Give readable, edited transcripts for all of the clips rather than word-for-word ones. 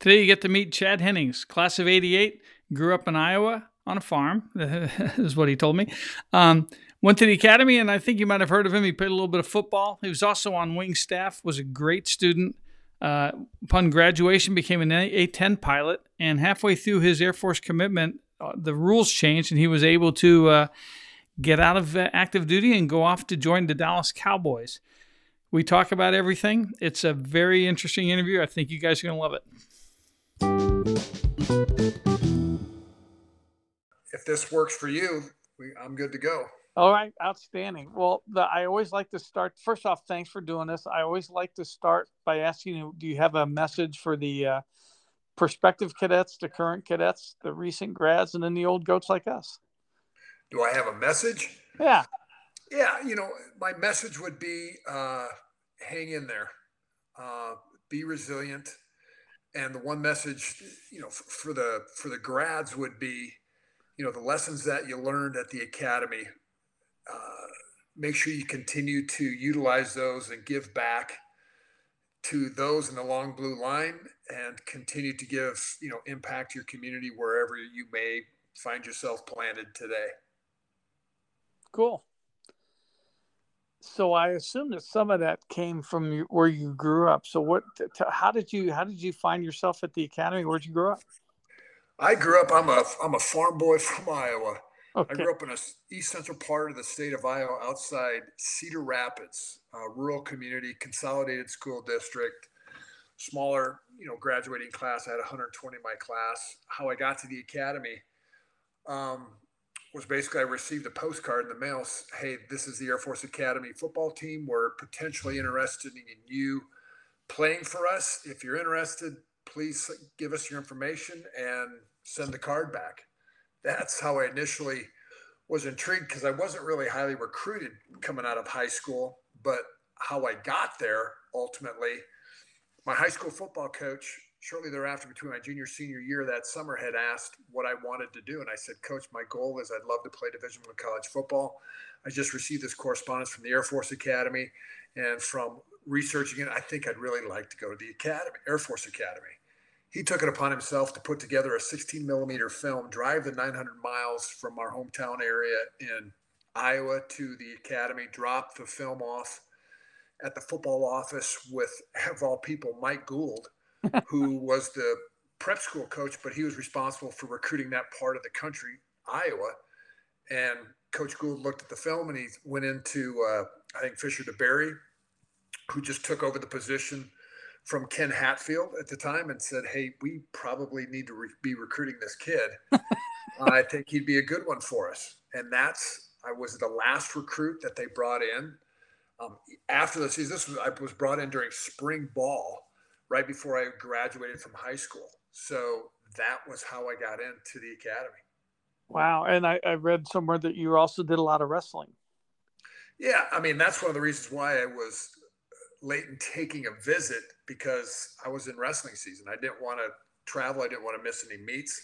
Today you get to meet Chad Hennings, class of 88, grew up in Iowa on a farm, is what he told me. Went to the academy, and I think you might have heard of him. He played a little bit of football. He was also on wing staff, was a great student. Upon graduation, became an A-10 pilot, and halfway through his Air Force commitment, the rules changed, and he was able to get out of active duty and go off to join the Dallas Cowboys. We talk about everything. It's a very interesting interview. I think you guys are going to love it. If this works for you, I'm good to go. All right. Outstanding. Well, I always like to start. First off, thanks for doing this. I always like to start by asking you, do you have a message for the prospective cadets, the current cadets, the recent grads, and then the old goats like us? Do I have a message? Yeah. Yeah. You know, my message would be hang in there, be resilient. And the one message, you know, for the grads would be, you know, the lessons that you learned at the academy, make sure you continue to utilize those and give back to those in the long blue line and continue to give, you know, impact your community wherever you may find yourself planted today. Cool. So I assume that some of that came from where you grew up. So how did you find yourself at the academy? Where'd you grow up? I grew up, I'm a farm boy from Iowa. Okay. I grew up in an east central part of the state of Iowa outside Cedar Rapids, a rural community, consolidated school district, smaller, you know, graduating class. I had 120 in my class. How I got to the academy was basically I received a postcard in the mail. Hey, this is the Air Force Academy football team. We're potentially interested in you playing for us. If you're interested, please give us your information and send the card back. That's how I initially was intrigued because I wasn't really highly recruited coming out of high school, but how I got there, ultimately, my high school football coach, shortly thereafter, between my junior, senior year that summer, had asked what I wanted to do. And I said, Coach, my goal is I'd love to play Division I college football. I just received this correspondence from the Air Force Academy, and from researching it, I think I'd really like to go to the academy, Air Force Academy. He took it upon himself to put together a 16 millimeter film, drive the 900 miles from our hometown area in Iowa to the academy, drop the film off at the football office with, of all people, Mike Gould, who was the prep school coach, but he was responsible for recruiting that part of the country, Iowa. And Coach Gould looked at the film and he went into, I think, Fisher DeBerry, who just took over the position from Ken Hatfield at the time and said, hey, we probably need to be recruiting this kid. I think he'd be a good one for us. And I was the last recruit that they brought in. After the season, I was brought in during spring ball, right before I graduated from high school. So that was how I got into the academy. Wow. And I read somewhere that you also did a lot of wrestling. Yeah. I mean, that's one of the reasons why I was late in taking a visit, because I was in wrestling season. I didn't want to travel. I didn't want to miss any meets.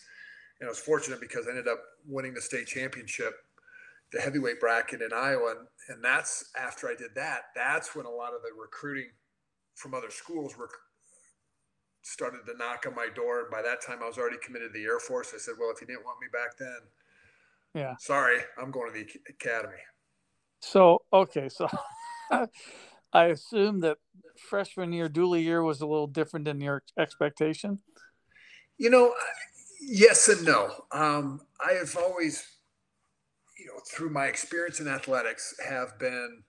And I was fortunate because I ended up winning the state championship, the heavyweight bracket in Iowa. And that's after I did that. That's when a lot of the recruiting from other schools started to knock on my door. And by that time I was already committed to the Air Force. I said, well, if you didn't want me back then, yeah, sorry, I'm going to the academy. So, okay. So I assume that freshman year, dual year was a little different than your expectation? You know, yes and no. I have always, you know, through my experience in athletics, have been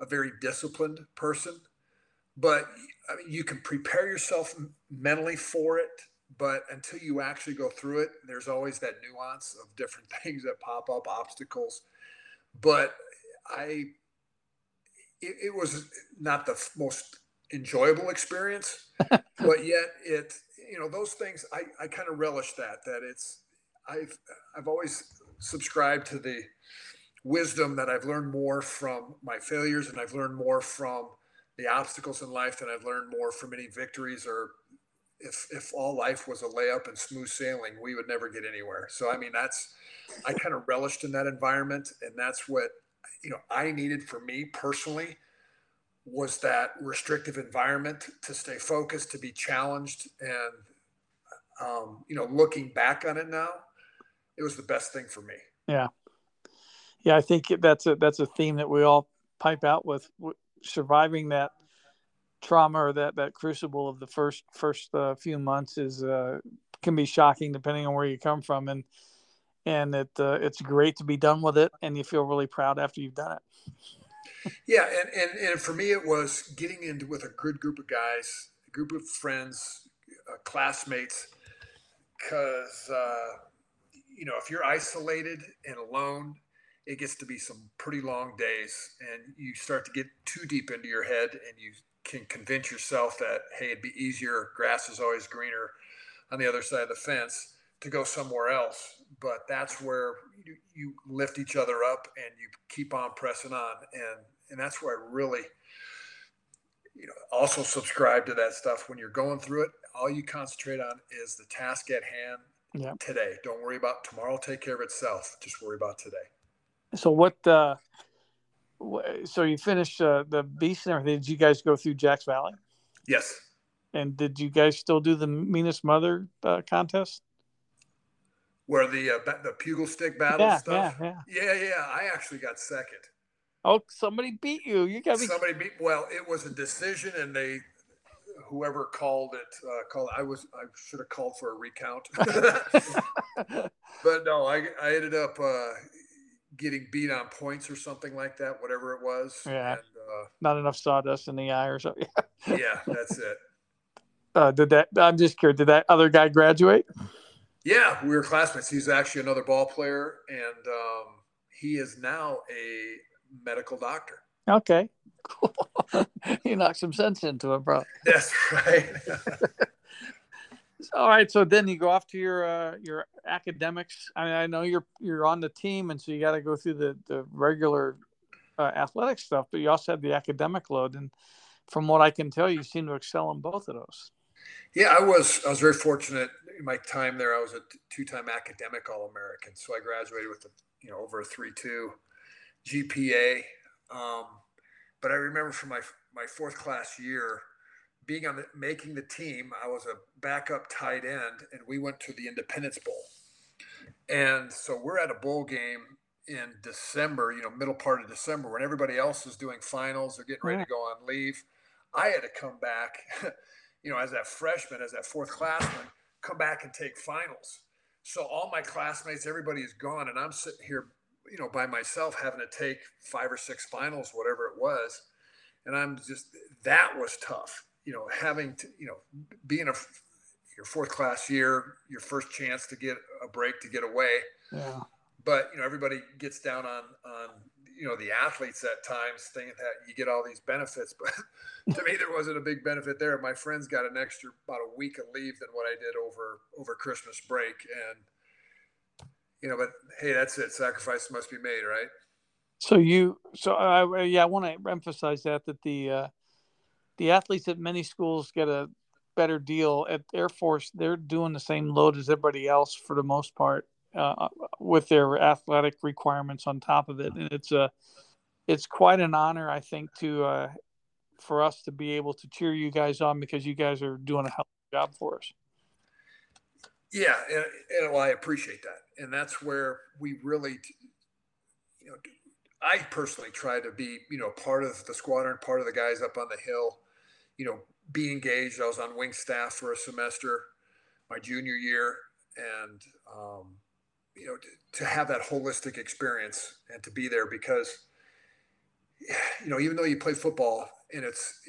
a very disciplined person. But I mean, you can prepare yourself mentally for it, but until you actually go through it, there's always that nuance of different things that pop up, obstacles. But it was not the most enjoyable experience, but yet it, you know, those things, I kind of relish that it's, I've always subscribed to the wisdom that I've learned more from my failures, and I've learned more from the obstacles in life than I've learned more from any victories. Or if all life was a layup and smooth sailing, we would never get anywhere. So, I mean, I kind of relished in that environment, and that's what, you know, I needed for me personally was that restrictive environment to stay focused, to be challenged. And looking back on it now, it was the best thing for me. Yeah. Yeah. I think that's a theme that we all pipe out with, surviving that trauma or that crucible of the first few months is can be shocking depending on where you come from. And it's great to be done with it. And you feel really proud after you've done it. Yeah. And for me, it was getting into with a good group of guys, a group of friends, classmates, because, if you're isolated and alone, it gets to be some pretty long days, and you start to get too deep into your head, and you can convince yourself that, hey, it'd be easier, grass is always greener on the other side of the fence, to go somewhere else. But that's where you lift each other up and you keep on pressing on. And that's where I really, also subscribe to that stuff. When you're going through it, all you concentrate on is the task at hand. Yeah. Today. Don't worry about tomorrow. Take care of itself. Just worry about today. So what? So you finished the beast and everything. Did you guys go through Jack's Valley? Yes. And did you guys still do the meanest mother contest? Where the pugil stick battle stuff? Yeah. I actually got second. Oh, somebody beat you. You got somebody beat. Well, it was a decision, and they. Whoever called it, I should have called for a recount. But no, I ended up getting beat on points or something like that, whatever it was. Yeah, and, not enough sawdust in the eye or something. Yeah, that's it. I'm just curious, did that other guy graduate? Yeah, we were classmates. He's actually another ball player, and he is now a medical doctor. Okay, cool. You knocked some sense into it, bro. That's right. All right, so then you go off to your academics. I mean, I know you're on the team, and so you got to go through the regular athletic stuff, but you also have the academic load. And from what I can tell, you seem to excel in both of those. Yeah, I was very fortunate in my time there. I was a two-time academic All-American, so I graduated with over a 3.2 GPA. But I remember from my fourth class year being making the team. I was a backup tight end, and we went to the Independence Bowl. And so we're at a bowl game in December, middle part of December, when everybody else is doing finals, they're getting ready to go on leave. I had to come back, as that freshman, as that fourth classman, come back and take finals. So all my classmates, everybody is gone, and I'm sitting here by myself, having to take 5 or 6 finals, whatever it was. And that was tough, having to, being your fourth class year, your first chance to get a break, to get away. Yeah. But, everybody gets down on, the athletes at times, thinking that you get all these benefits, but to me, there wasn't a big benefit there. My friends got an extra, about a week of leave than what I did over Christmas break. And, but hey, that's it. Sacrifice must be made, right? I want to emphasize that the athletes at many schools get a better deal. At Air Force, they're doing the same load as everybody else for the most part, with their athletic requirements on top of it, and it's quite an honor, I think, for us to be able to cheer you guys on, because you guys are doing a hell of a job for us. Yeah, and I appreciate that. And that's where we really, I personally try to be, part of the squadron, part of the guys up on the hill, be engaged. I was on wing staff for a semester, my junior year, and, to have that holistic experience and to be there because, even though you play football and it's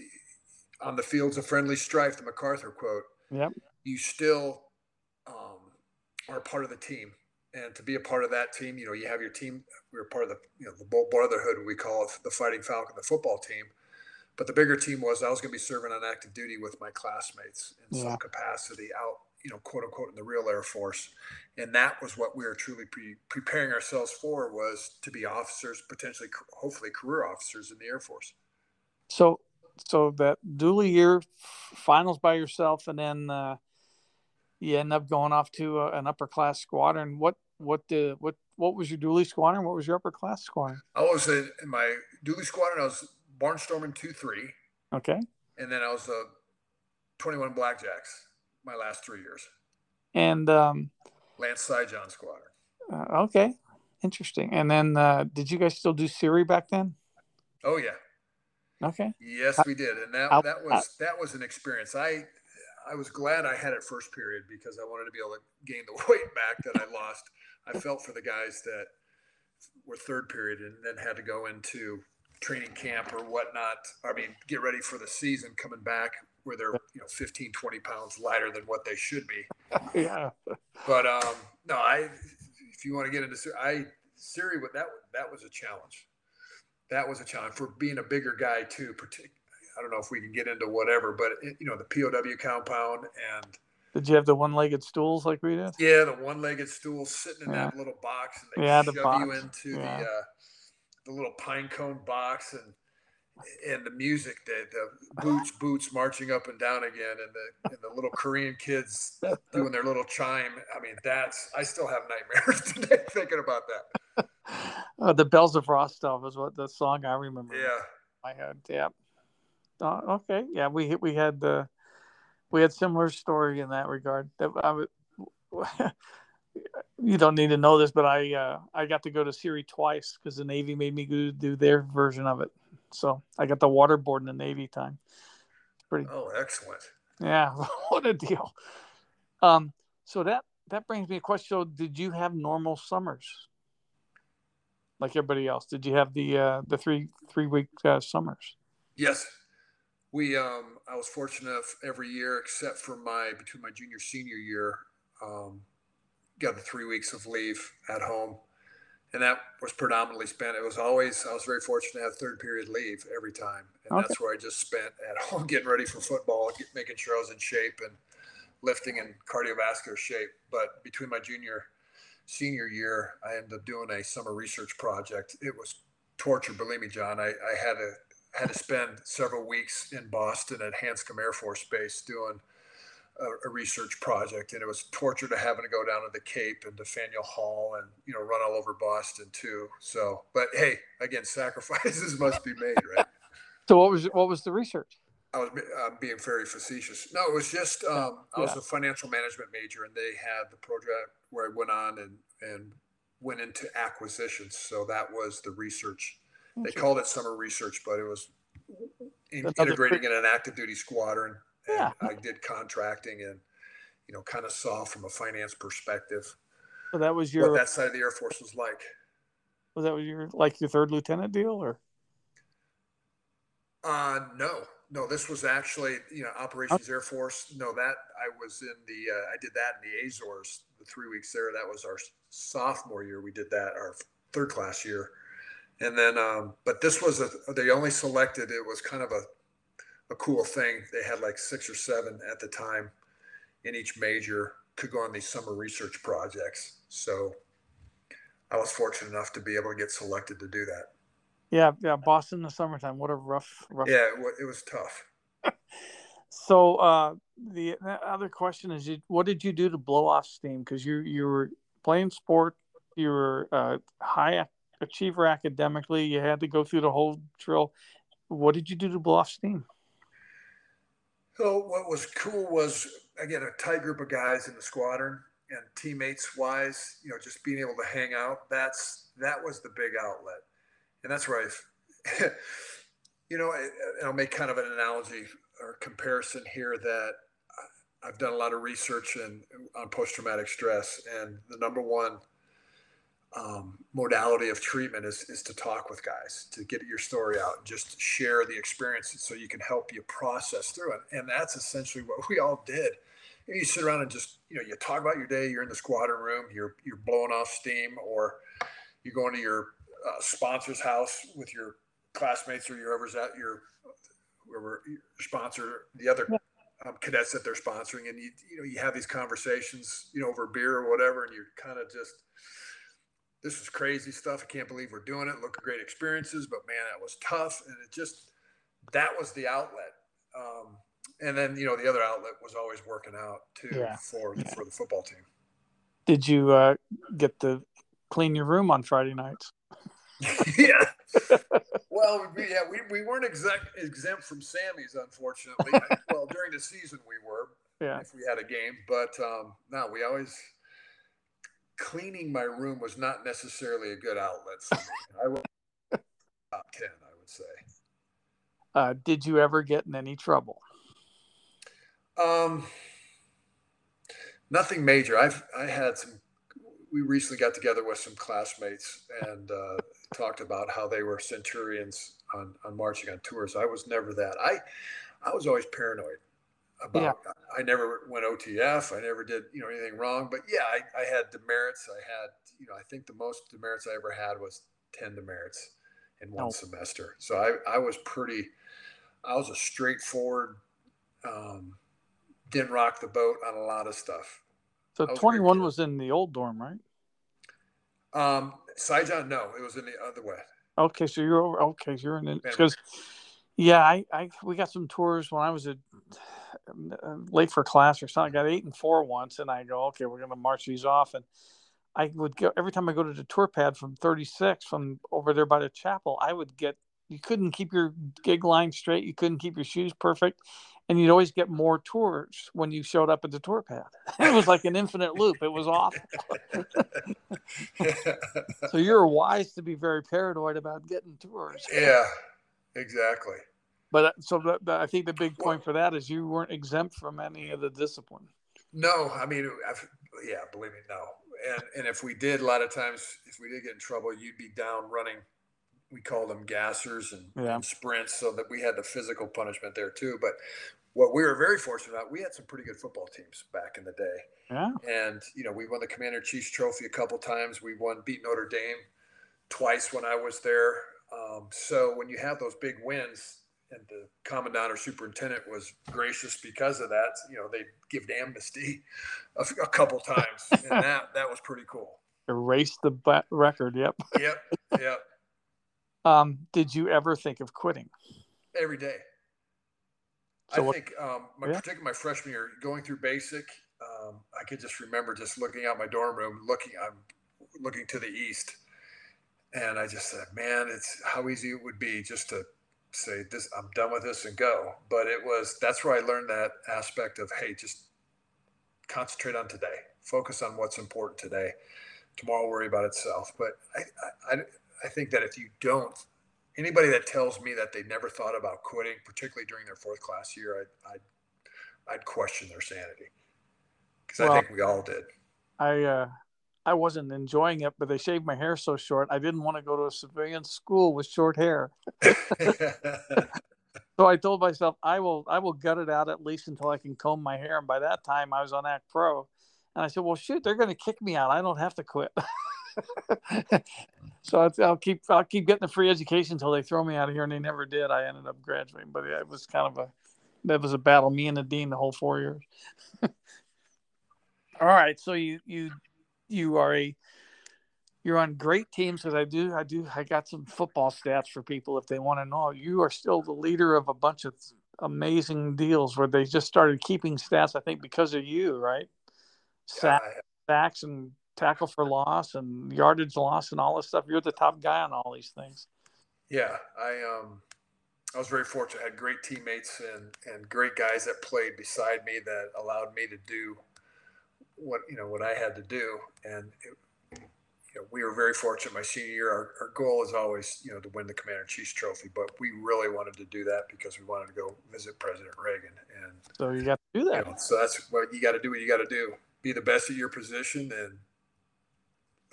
on the fields of friendly strife, the MacArthur quote, yep. You still are part of the team, and to be a part of that team, you have your team. We were part of the, the Bowl Brotherhood, we call it the Fighting Falcon, the football team. But the bigger team was I was going to be serving on active duty with my classmates in some capacity out, quote unquote, in the real Air Force. And that was what we were truly preparing ourselves for, was to be officers, potentially, hopefully career officers in the Air Force. So that dual year, finals by yourself, and then, you end up going off to an upper class squadron. What was your dually squadron? What was your upper class squadron? I was in my dually squadron. I was Barnstorming 2-3. Okay. And then I was the 21 blackjacks my last 3 years. And Lance Sidon Squatter. Okay, interesting. And then did you guys still do Siri back then? Oh yeah. Okay. Yes, we did, and that was an experience. I was glad I had it first period because I wanted to be able to gain the weight back that I lost. I felt for the guys that were third period and then had to go into training camp or whatnot. I mean, get ready for the season coming back where they're 15, 20 pounds lighter than what they should be. Yeah. But no, if you want to get into Siri, that was a challenge. That was a challenge for being a bigger guy too. I don't know if we can get into whatever, but the POW compound. And did you have the one-legged stools like we did? Yeah, the one-legged stool sitting in that little box, and they shove you into the little pine cone box, and the music, the boots marching up and down again, and the little Korean kids doing their little chime. I mean, I still have nightmares today thinking about that. The Bells of Rostov is what the song I remember. Yeah, I had. Yeah. Okay. Yeah, we had similar story in that regard. You don't need to know this, but I got to go to Siri twice because the Navy made me go do their version of it. So I got the waterboard in the Navy time. Pretty. Oh, excellent. Yeah, what a deal. So that brings me a question. So did you have normal summers like everybody else? Did you have the three-week summers? Yes. We, I was fortunate enough every year, except for between my junior, senior year, got the 3 weeks of leave at home. And that was predominantly spent. It was always, I was very fortunate to have third period leave every time. And that's where I just spent at home getting ready for football, making sure I was in shape and lifting and cardiovascular shape. But between my junior, senior year, I ended up doing a summer research project. It was torture. Believe me, John, I had to spend several weeks in Boston at Hanscom Air Force Base doing a research project, and it was torture to having to go down to the Cape and to Faneuil Hall and run all over Boston too. So, but hey, again, sacrifices must be made, right? So, what was the research? I was being very facetious. No, it was just I was a financial management major, and they had the project where I went on and went into acquisitions. So that was the research. They called it summer research, but it was integrating in an active duty squadron. And I did contracting and, kind of saw from a finance perspective. So that was what that side of the Air Force was like. Was that your third lieutenant deal or? No, this was actually, Operations Air Force. No, that I was in I did that in the Azores, the 3 weeks there. That was our sophomore year. We did that our third class year. And then, but this was they only selected, it was kind of a cool thing. They had like 6 or 7 at the time in each major could go on these summer research projects. So I was fortunate enough to be able to get selected to do that. Yeah. Yeah. Boston in the summertime. What a rough. Yeah. It was tough. So, the other question is, what did you do to blow off steam? Cause you were playing sport, you were high achiever academically, you had to go through the whole drill. What did you do to blow off steam? So what was cool was, again, a tight group of guys in the squadron and teammates wise, just being able to hang out. That was the big outlet. And that's where I'll make kind of an analogy or comparison here that I've done a lot of research on post-traumatic stress. And the number one modality of treatment is to talk with guys, to get your story out and just share the experiences so you can help you process through it. And that's essentially what we all did. And you sit around and just, you talk about your day, you're in the squadron room, you're blowing off steam, or you're going to your sponsor's house with your classmates or whoever's at your sponsor, the other cadets that they're sponsoring. And you have these conversations, over beer or whatever, and you're kind of just, this is crazy stuff. I can't believe we're doing it. Look, great experiences, but man, that was tough. And that was the outlet. And then, the other outlet was always working out too for the football team. Did you get to clean your room on Friday nights? Yeah. Well, we weren't exempt from Sammy's, unfortunately. Well, during the season we were, yeah, if we had a game. But no, we always cleaning my room was not necessarily a good outlet. So I was top 10, I would say. Did you ever get in any trouble? Nothing major. I had some. We recently got together with some classmates and talked about how they were centurions on marching on tours. I was never that. I was always paranoid about. Yeah. I never went OTF. I never did anything wrong. But yeah, I had demerits. I had I think the most demerits I ever had was 10 demerits in one semester. So I was pretty. I was a straightforward. Didn't rock the boat on a lot of stuff. So 21 was in the old dorm, right? Saigon, no, it was in the other way. Okay, so you're over. Okay, so you're in it because, yeah, we got some tours when I was late for class or something. I got 8 and 4 once, and I go, okay, we're gonna march these off, and I would go every time I go to the tour pad from 36 from over there by the chapel. I would get you couldn't keep your gig line straight, you couldn't keep your shoes perfect. And you'd always get more tours when you showed up at the tour pad. It was like an infinite loop. It was awful. So you're wise to be very paranoid about getting tours. Yeah, exactly. But so I think the big point for that is you weren't exempt from any of the discipline. No, I mean, yeah, believe me, no. And if we did, a lot of times, if we did get in trouble, you'd be down running. We call them gassers and sprints, so that we had the physical punishment there too. But what we were very fortunate about, we had some pretty good football teams back in the day. Yeah. And, we won the Commander Chiefs Trophy a couple times. We beat Notre Dame twice when I was there. So when you have those big wins, and the commandant or superintendent was gracious because of that, they'd give amnesty a couple times. And that was pretty cool. Erase the record, yep. Yep, yep. Did you ever think of quitting? Every day. So I think, particularly my freshman year, going through basic, I could just remember just looking out my dorm room, looking to the east. And I just said, man, it's how easy it would be just to say this, I'm done with this and go. But that's where I learned that aspect of, hey, just concentrate on today, focus on what's important today. Tomorrow will worry about itself. But I think that if you don't, anybody that tells me that they never thought about quitting, particularly during their fourth class year, I'd question their sanity, because I think we all did. I wasn't enjoying it, but they shaved my hair so short, I didn't want to go to a civilian school with short hair. So I told myself, I will gut it out at least until I can comb my hair. And by that time, I was on Act Pro. And I said, well, shoot, they're going to kick me out. I don't have to quit. So I'll keep getting a free education until they throw me out of here, and they never did. I ended up graduating, but it was kind of a battle, me and the dean, the whole 4 years. All right, so you're on great teams, because I got some football stats for people if they want to know. You are still the leader of a bunch of amazing deals where they just started keeping stats. I think because of you, right? Sacks and tackle for loss and yardage loss and all this stuff. You're the top guy on all these things. Yeah, I was very fortunate. I had great teammates and great guys that played beside me that allowed me to do what I had to do. And we were very fortunate. My senior year, our goal is always to win the Commander Chiefs Trophy, but we really wanted to do that because we wanted to go visit President Reagan. And so you got to do that. So that's what you got to do. What you got to do. Be the best at your position and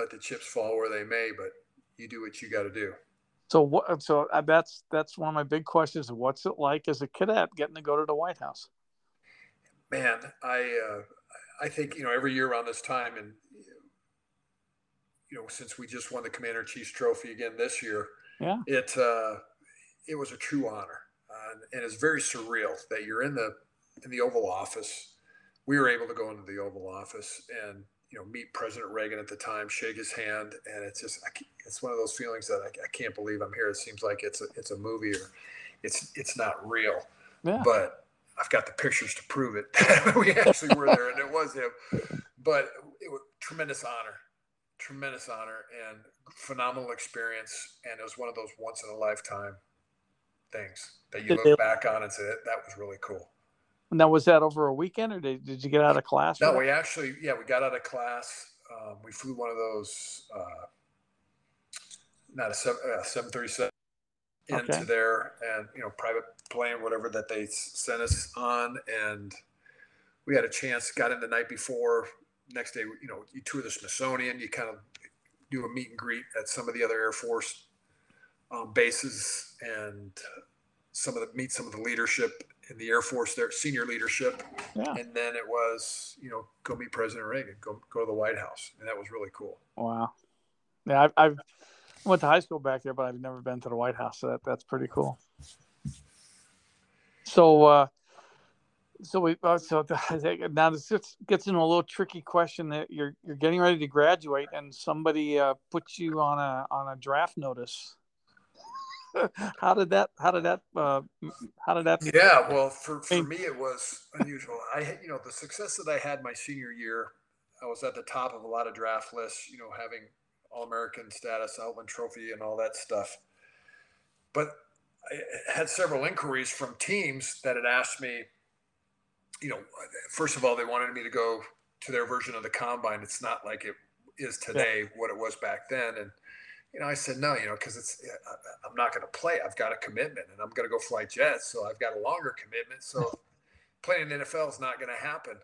let the chips fall where they may, but you do what you got to do. So that's one of my big questions. What's it like as a cadet getting to go to the White House? Man, I think, every year around this time, and, since we just won the Commander Chiefs Trophy again this year, yeah, it was a true honor. And it's very surreal that you're in the Oval Office. We were able to go into the Oval Office and, meet President Reagan at the time, shake his hand. And it's just, it's one of those feelings that I can't believe I'm here. It seems like it's a movie, or it's not real, yeah. But I've got the pictures to prove it. We actually were there, and it was him, but it was tremendous honor and phenomenal experience. And it was one of those once in a lifetime things that you look back on and say, that was really cool. Now, was that over a weekend, or did you get out of class? No, we actually, we got out of class. We flew one of those, not a 737 into there, and, private plane, whatever that they sent us on. And we had a chance, got in the night before. Next day, you tour the Smithsonian, you kind of do a meet and greet at some of the other Air Force bases, and meet some of the leadership in the Air Force, their senior leadership. Yeah. And then it was, go meet President Reagan, go to the White House. And that was really cool. Wow. Yeah. I've went to high school back there, but I've never been to the White House. So that's pretty cool. So, now this gets into a little tricky question that you're getting ready to graduate, and somebody puts you on a draft notice. How did that? Yeah, well, for me it was unusual. I the success that I had my senior year, I was at the top of a lot of draft lists. Having All-American status, Outland Trophy, and all that stuff, but I had several inquiries from teams that had asked me. First of all, they wanted me to go to their version of the combine. It's not like it is today what it was back then. And, I said, no, because I'm not going to play. I've got a commitment, and I'm going to go fly jets. So I've got a longer commitment. So playing in the NFL is not going to happen.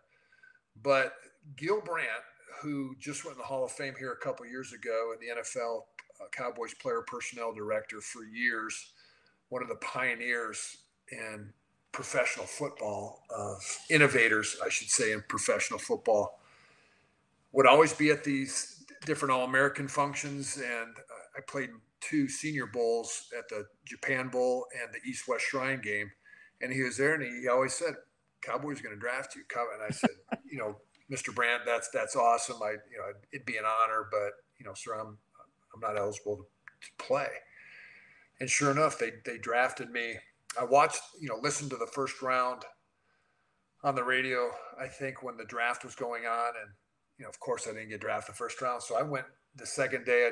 But Gil Brandt, who just went in the Hall of Fame here a couple of years ago, and the NFL Cowboys player personnel director for years, one of the pioneers in professional football, innovators, I should say, in professional football, would always be at these different All-American functions. And I played 2 senior bowls, at the Japan Bowl and the East West Shrine game. And he was there, and he always said, Cowboys are going to draft you. And I said, Mr. Brandt, that's awesome. It'd be an honor, but sir, I'm not eligible to play. And sure enough, they drafted me. I watched, listened to the first round on the radio, I think, when the draft was going on. And, of course, I didn't get drafted the first round. So I went the second day. I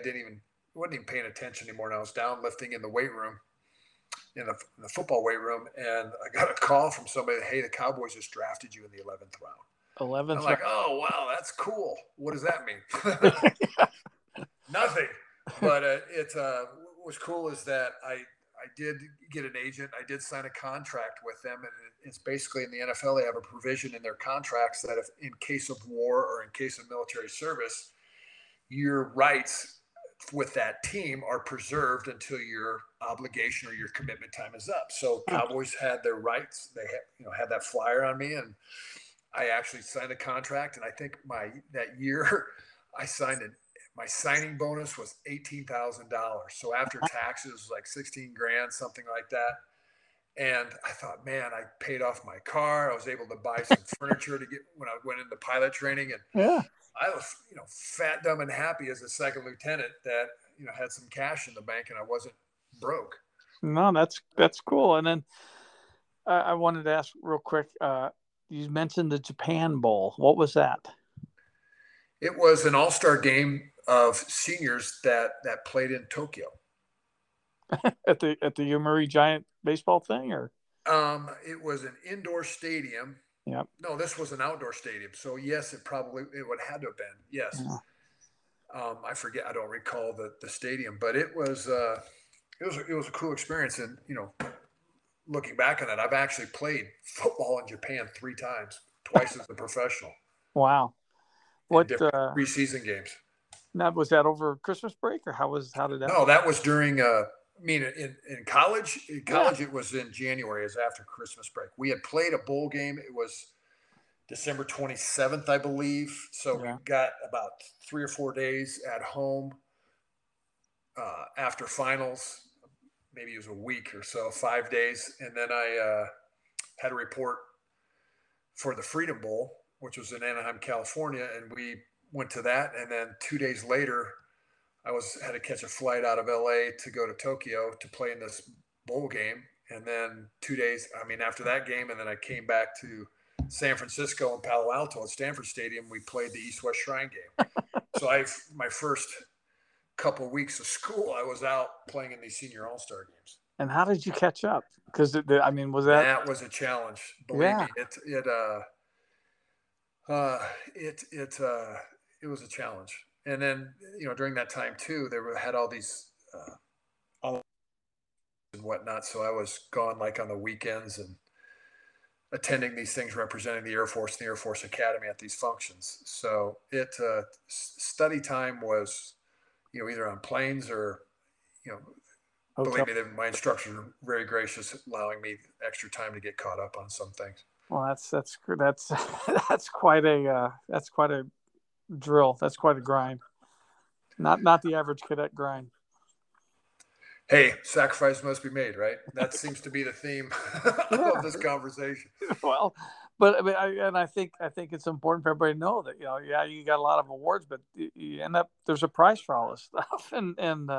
wasn't even paying attention anymore. And I was downlifting in the weight room, in the football weight room. And I got a call from somebody, hey, the Cowboys just drafted you in the 11th round. 11th round. I'm like, oh, wow, that's cool. What does that mean? Nothing. But what was cool is that I did get an agent. I did sign a contract with them. And it's basically, in the NFL, they have a provision in their contracts that if in case of war or in case of military service, your rights with that team are preserved until your obligation or your commitment time is up. So Cowboys had their rights. They had, had that flyer on me, and I actually signed a contract. And I think that year I signed it. My signing bonus was $18,000. So after taxes, it was like 16 grand, something like that. And I thought, man, I paid off my car. I was able to buy some furniture when I went into pilot training. And I was, fat, dumb, and happy as a second lieutenant that, had some cash in the bank, and I wasn't broke. No, that's cool. And then I wanted to ask real quick, you mentioned the Japan Bowl. What was that? It was an all-star game of seniors that played in Tokyo at the Yomari giant baseball thing, or it was an indoor stadium. Yeah, no, this was an outdoor stadium. So yes, it would have to have been, yes. Yeah. I forget, I don't recall the stadium, but it was a cool experience. And looking back on it, I've actually played football in Japan 3 times, twice as a professional. Wow. What preseason games? Now, was that over Christmas break, or how did that? No, that was during. I mean, in college. In college, it was in January. It was after Christmas break. We had played a bowl game. It was December 27th, I believe. So we got about 3 or 4 days at home after finals. Maybe it was a week or so, 5 days, and then I had a report for the Freedom Bowl, which was in Anaheim, California, and we went to that. And then 2 days later, I had to catch a flight out of LA to go to Tokyo to play in this bowl game. And then 2 days, after that game, and then I came back to San Francisco and Palo Alto at Stanford Stadium. We played the East West Shrine game. So my first couple of weeks of school, I was out playing in these senior all-star games. And how did you catch up? Because I mean, was that was a challenge? Believe me, it was a challenge. And then, you know, during that time too, they had all these all and whatnot. So I was gone like on the weekends and attending these things, representing the Air Force and the Air Force Academy at these functions. So it study time was, you know, either on planes or, you know. Believe me, my instructors were very gracious, allowing me extra time to get caught up on some things. Well, that's quite a drill. That's quite a grind. Not the average cadet grind. Hey, sacrifice must be made, right? That seems to be the theme of this conversation. Well, but I mean, I think it's important for everybody to know that, you know, yeah, you got a lot of awards, but you end up there's a price for all this stuff, and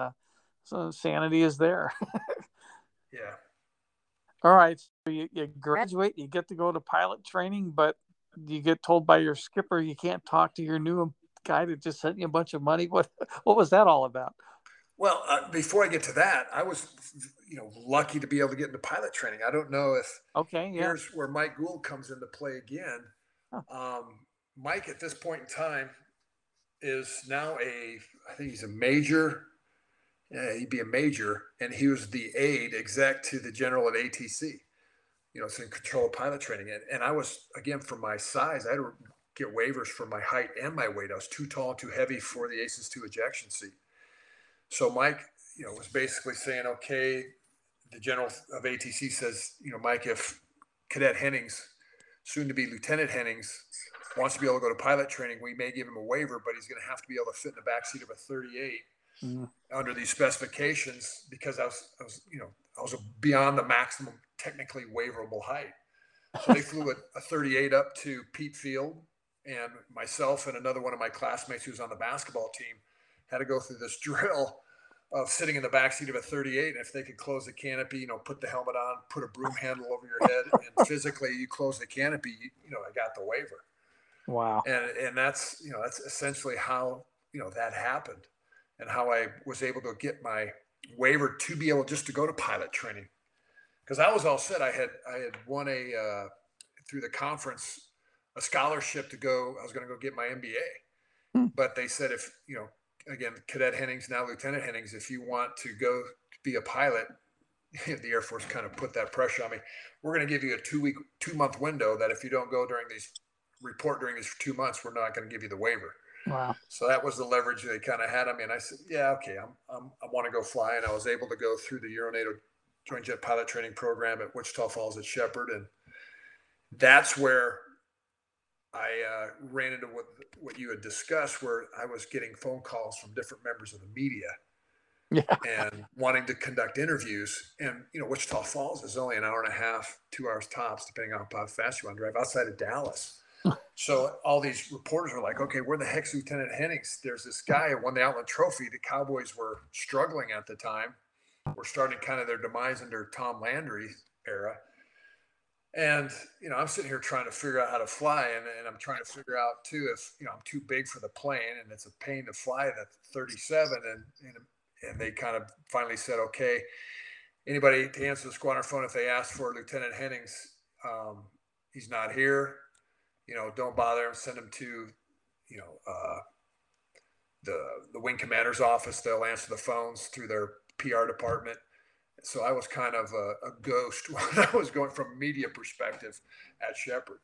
so sanity is there. Yeah. All right. So you graduate, you get to go to pilot training, but you get told by your skipper you can't talk to your new guy that just sent you a bunch of money. What was that all about? Well, before I get to that, I was, you know, lucky to be able to get into pilot training. I don't know if here's where Mike Gould comes into play again. Huh. Mike, at this point in time, is now I think he's a major. Yeah, he'd be a major, and he was the aide exec to the general at ATC. You know, it's in control of pilot training. And I was, again, for my size, I had to get waivers for my height and my weight. I was too tall, too heavy for the ACES II ejection seat. So Mike, you know, was basically saying, okay, the general of ATC says, you know, Mike, if Cadet Hennings, soon to be Lieutenant Hennings, wants to be able to go to pilot training, we may give him a waiver, but he's going to have to be able to fit in the backseat of a 38. Mm-hmm. Under these specifications, because I was beyond the maximum technically waiverable height. So they flew a 38 up to Pete Field, and myself and another one of my classmates who was on the basketball team had to go through this drill of sitting in the backseat of a 38. And if they could close the canopy, you know, put the helmet on, put a broom handle over your head, and physically you close the canopy, you know, I got the waiver. Wow. And that's, you know, that's essentially how, you know, that happened. And how I was able to get my waiver to be able just to go to pilot training, because I was all set. I had won through the conference a scholarship to go. I was going to go get my MBA, but they said, if you know, again, Cadet Hennings, now Lieutenant Hennings, if you want to go be a pilot, the Air Force kind of put that pressure on me. We're going to give you a 2-month window that if you don't go during these 2 months, we're not going to give you the waiver. Wow. So that was the leverage they kind of had on me. And I said, yeah, okay, I want to go fly. And I was able to go through the Euronato Joint Jet Pilot Training Program at Wichita Falls at Shepherd. And that's where I ran into what you had discussed, where I was getting phone calls from different members of the media and wanting to conduct interviews. And, you know, Wichita Falls is only an hour and a half, 2 hours tops, depending on how fast you want to drive, outside of Dallas. So all these reporters were like, okay, where the heck's Lieutenant Hennings? There's this guy who won the Outland Trophy. The Cowboys were struggling at the time. We're starting kind of their demise under Tom Landry era. And, you know, I'm sitting here trying to figure out how to fly. And I'm trying to figure out, too, if, you know, I'm too big for the plane. And it's a pain to fly that 37. And they kind of finally said, okay, anybody to answer the squadron phone, if they ask for Lieutenant Hennings, he's not here. You know, don't bother him. Send him to, you know, the wing commander's office. They'll answer the phones through their PR department. So I was kind of a ghost when I was going from a media perspective at Shepherd.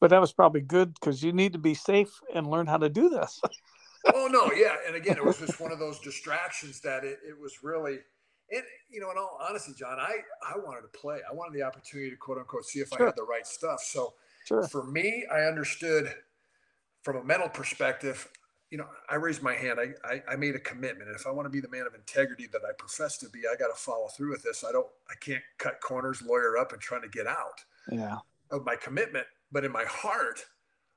But that was probably good, because you need to be safe and learn how to do this. Oh, no, yeah. And again, it was just one of those distractions that it was really – and, you know, in all honesty, John, I wanted to play. I wanted the opportunity to, quote, unquote, see if I had the right stuff. So – sure. For me, I understood from a mental perspective, you know, I raised my hand. I made a commitment. And if I want to be the man of integrity that I profess to be, I got to follow through with this. I can't cut corners, lawyer up, and trying to get out of my commitment. But in my heart,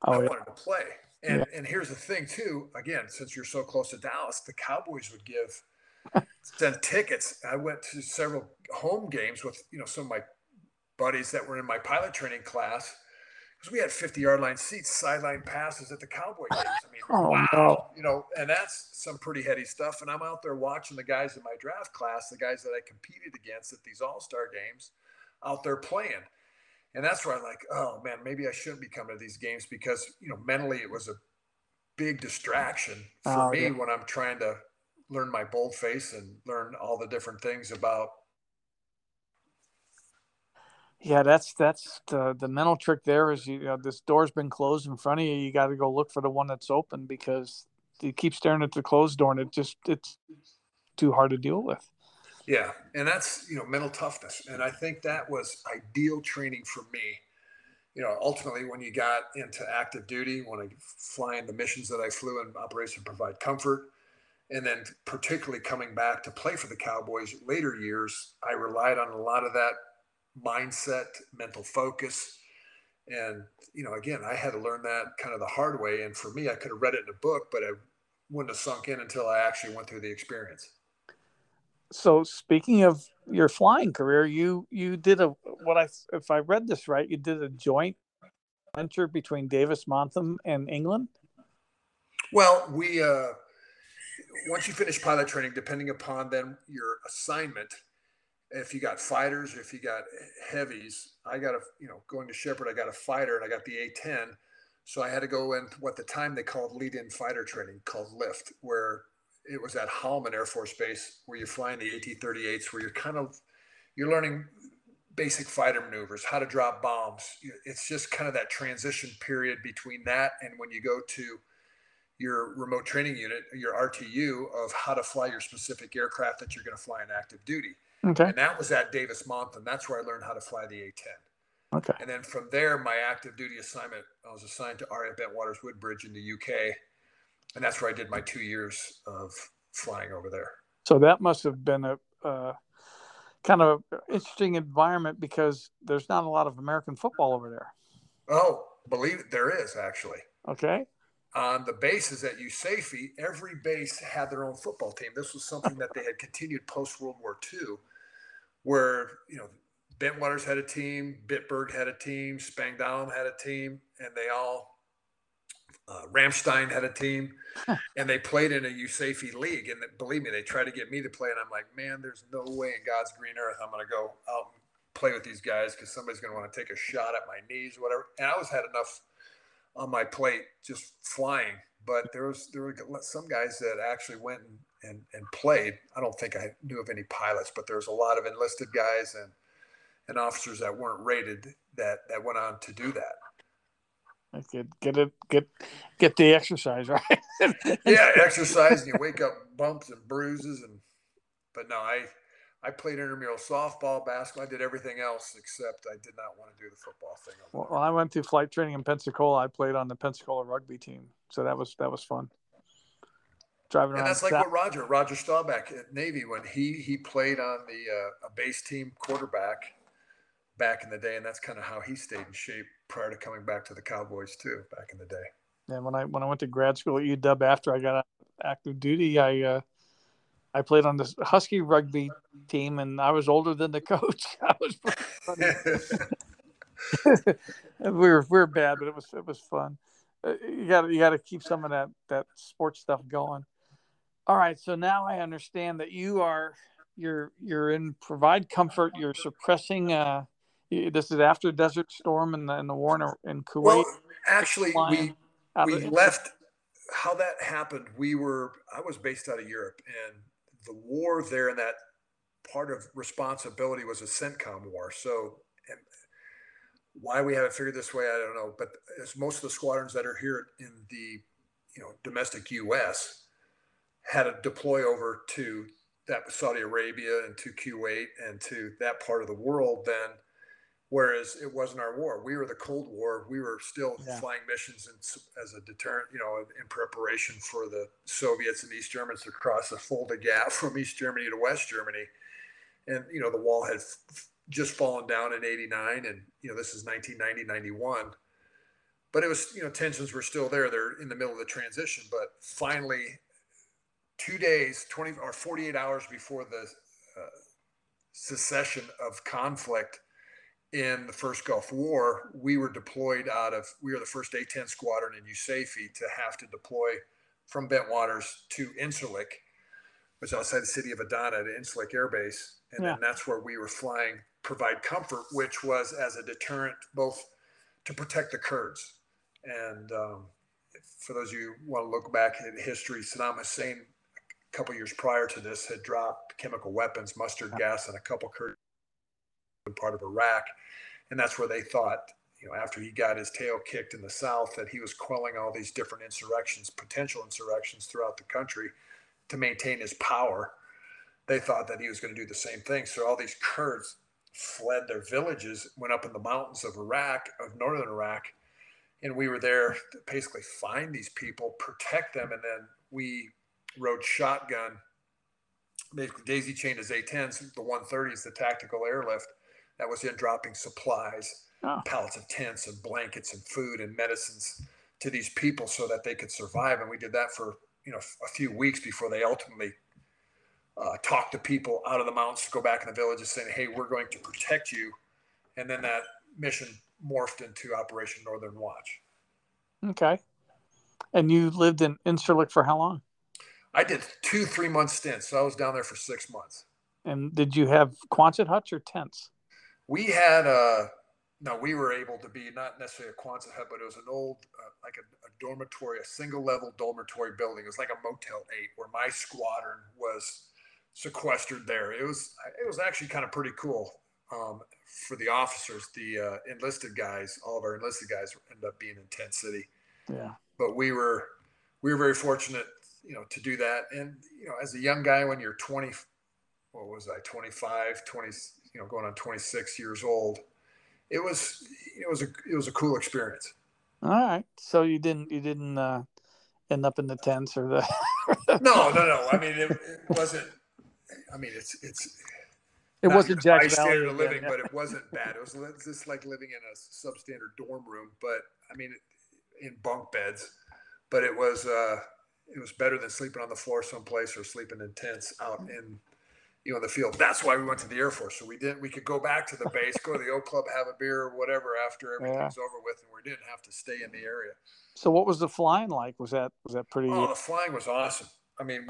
I wanted to play. And and here's the thing, too. Again, since you're so close to Dallas, the Cowboys would send tickets. I went to several home games with, you know, some of my buddies that were in my pilot training class. because we had 50-yard line seats, sideline passes at the Cowboy games. I mean, wow. You know, and that's some pretty heady stuff. And I'm out there watching the guys in my draft class, the guys that I competed against at these all-star games, out there playing. And that's where I'm like, oh, man, maybe I shouldn't be coming to these games because, you know, mentally it was a big distraction for me when I'm trying to learn my boldface and learn all the different things about. Yeah, that's the mental trick there is, you know, this door's been closed in front of you. You got to go look for the one that's open because you keep staring at the closed door and it's too hard to deal with. Yeah, and that's, you know, mental toughness. And I think that was ideal training for me. You know, ultimately when you got into active duty, when I fly into missions that I flew in Operation Provide Comfort, and then particularly coming back to play for the Cowboys later years, I relied on a lot of that mindset, mental focus. And, you know, again, I had to learn that kind of the hard way. And for me, I could have read it in a book, but I wouldn't have sunk in until I actually went through the experience. So speaking of your flying career, you did if I read this right, you did a joint venture between Davis-Monthan and England. Well, we once you finish pilot training, depending upon then your assignment, if you got fighters, if you got heavies, I got a, you know, going to Shepherd, I got a fighter and I got the A-10. So I had to go in what the time they called lead-in fighter training, called LIFT, where it was at Hanscom Air Force Base where you're flying the AT-38s, where you're learning basic fighter maneuvers, how to drop bombs. It's just kind of that transition period between that and when you go to your remote training unit, your RTU, of how to fly your specific aircraft that you're going to fly in active duty. Okay. And that was at Davis-Monthan. That's where I learned how to fly the A-10. Okay. And then from there, my active duty assignment, I was assigned to RAF Bentwaters Woodbridge in the UK. And that's where I did my 2 years of flying over there. So that must have been a kind of interesting environment because there's not a lot of American football over there. Oh, believe it, there is actually. Okay. On the bases at USAFE, every base had their own football team. This was something that they had continued post-World War II, where, you know, Bentwaters had a team, Bitburg had a team, Spangdahlem had a team, and they all, Ramstein had a team, and they played in a USAFE league. And believe me, they tried to get me to play, and I'm like, man, there's no way in God's green earth I'm going to go out and play with these guys because somebody's going to want to take a shot at my knees, whatever. And I always had enough on my plate just flying, but there were some guys that actually went and played. I don't think I knew of any pilots, but there's a lot of enlisted guys and officers that weren't rated that went on to do that. I could get the exercise, right? Yeah, exercise, and you wake up bumps and bruises, but no, I played intramural softball, basketball. I did everything else except I did not want to do the football thing. Well, I went through flight training in Pensacola. I played on the Pensacola rugby team, so that was fun. Driving around. And that's like what Roger Staubach at Navy, when he played on the a base team quarterback back in the day, and that's kind of how he stayed in shape prior to coming back to the Cowboys too. Back in the day. Yeah, when I went to grad school at UW after I got out of active duty, I played on this Husky rugby team, and I was older than the coach. I was pretty funny. we were bad, but it was fun. You got to keep some of that sports stuff going. All right, so now I understand that you're in Provide Comfort. You're suppressing. This is after Desert Storm and the war in Kuwait. Well, actually, we left. How that happened? I was based out of Europe, and the war there, and that part of responsibility was a CENTCOM war. So, and why we haven't figured this way, I don't know. But as most of the squadrons that are here in the, you know, domestic U.S. had to deploy over to that Saudi Arabia and to Kuwait and to that part of the world, then. Whereas it wasn't our war. We were the Cold War. We were still flying missions as a deterrent, you know, in preparation for the Soviets and East Germans to cross the Fulda Gap from East Germany to West Germany. And, you know, the wall had just fallen down in 89. And, you know, this is 1990, 91. But it was, you know, tensions were still there. They're in the middle of the transition. But finally, 2 days, 20 or 48 hours before the cessation of conflict in the first Gulf War, we were deployed out of, we were the first A-10 squadron in USAFE to have to deploy from Bentwaters to Incirlik, which is outside the city of Adana, to Incirlik Air Base. And then that's where we were flying Provide Comfort, which was as a deterrent, both to protect the Kurds. And for those of you who want to look back at history, Saddam Hussein, a couple years prior to this, had dropped chemical weapons, mustard gas, and a couple Kurds in part of Iraq. And that's where they thought, you know, after he got his tail kicked in the South, that he was quelling all these different insurrections, potential insurrections throughout the country to maintain his power. They thought that he was going to do the same thing. So all these Kurds fled their villages, went up in the mountains of Iraq, of northern Iraq, and we were there to basically find these people, protect them, and then we rode shotgun, basically daisy chained his A-10s, the 130s, the tactical airlift that was in, dropping supplies, pallets of tents and blankets and food and medicines to these people so that they could survive. And we did that for, you know, a few weeks before they ultimately talked to people out of the mountains to go back in the villages saying, hey, we're going to protect you. And then that mission morphed into Operation Northern Watch. Okay. And you lived in Incirlik for how long? I did 2 3-month stints. So I was down there for 6 months. And did you have Quonset huts or tents? We had no, we were able to be not necessarily a Quonset hut, but it was an old, like a dormitory, a single level dormitory building. It was like a Motel 8 where my squadron was sequestered there. It was actually kind of pretty cool. For the officers, the enlisted guys, all of our enlisted guys ended up being in Tent City. Yeah. But we were very fortunate, you know, to do that. And, you know, as a young guy, when you're 20, what was I, 25, 20, you know, going on 26 years old, it was a cool experience. All right. So you didn't end up in the tents or the, no. I mean, it wasn't Jack's Valley standard of living, but it wasn't bad. It was just like living in a substandard dorm room, but I mean, in bunk beds. But it was better than sleeping on the floor someplace or sleeping in tents out in, you know, the field. That's why we went to the Air Force. So we could go back to the base, go to the O Club, have a beer or whatever after everything's over with, and we didn't have to stay in the area. So what was the flying like? Was that pretty? Oh, the flying was awesome. I mean,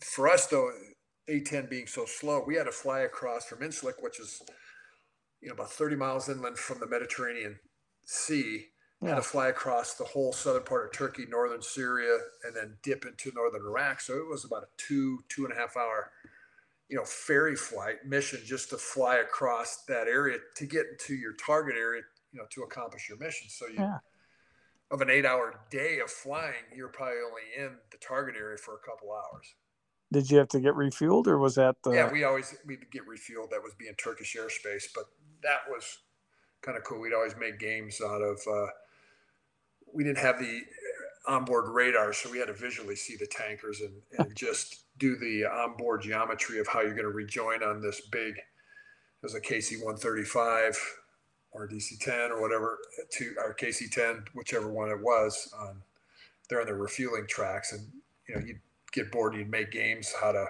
for us though, A-10 being so slow, we had to fly across from Incirlik, which is, you know, about 30 miles inland from the Mediterranean Sea. Yeah. Had to fly across the whole southern part of Turkey, northern Syria, and then dip into northern Iraq. So it was about a 2.5 hour, you know, ferry flight mission just to fly across that area to get into your target area, you know, to accomplish your mission. So of an 8-hour day of flying, you're probably only in the target area for a couple hours. Did you have to get refueled, or was that the... Yeah, we'd get refueled. That was being Turkish airspace, but that was kind of cool. We'd always make games out of... we didn't have the onboard radar, so we had to visually see the tankers and just do the onboard geometry of how you're going to rejoin on this big... It was a KC-135 or DC-10 or whatever, to our KC-10, whichever one it was. They're on the refueling tracks, and, you know, you'd get bored, you'd make games how to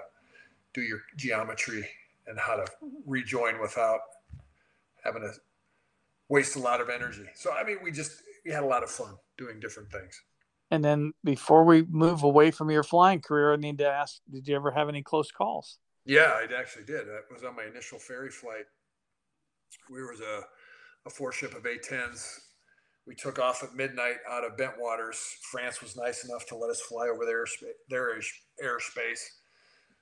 do your geometry and how to rejoin without having to waste a lot of energy. So, I mean, we had a lot of fun doing different things. And then before we move away from your flying career, I need to ask, did you ever have any close calls? Yeah, I actually did. That was on my initial ferry flight. We was a four-ship of A-10s. We took off at midnight out of Bentwaters. France was nice enough to let us fly over their airspace.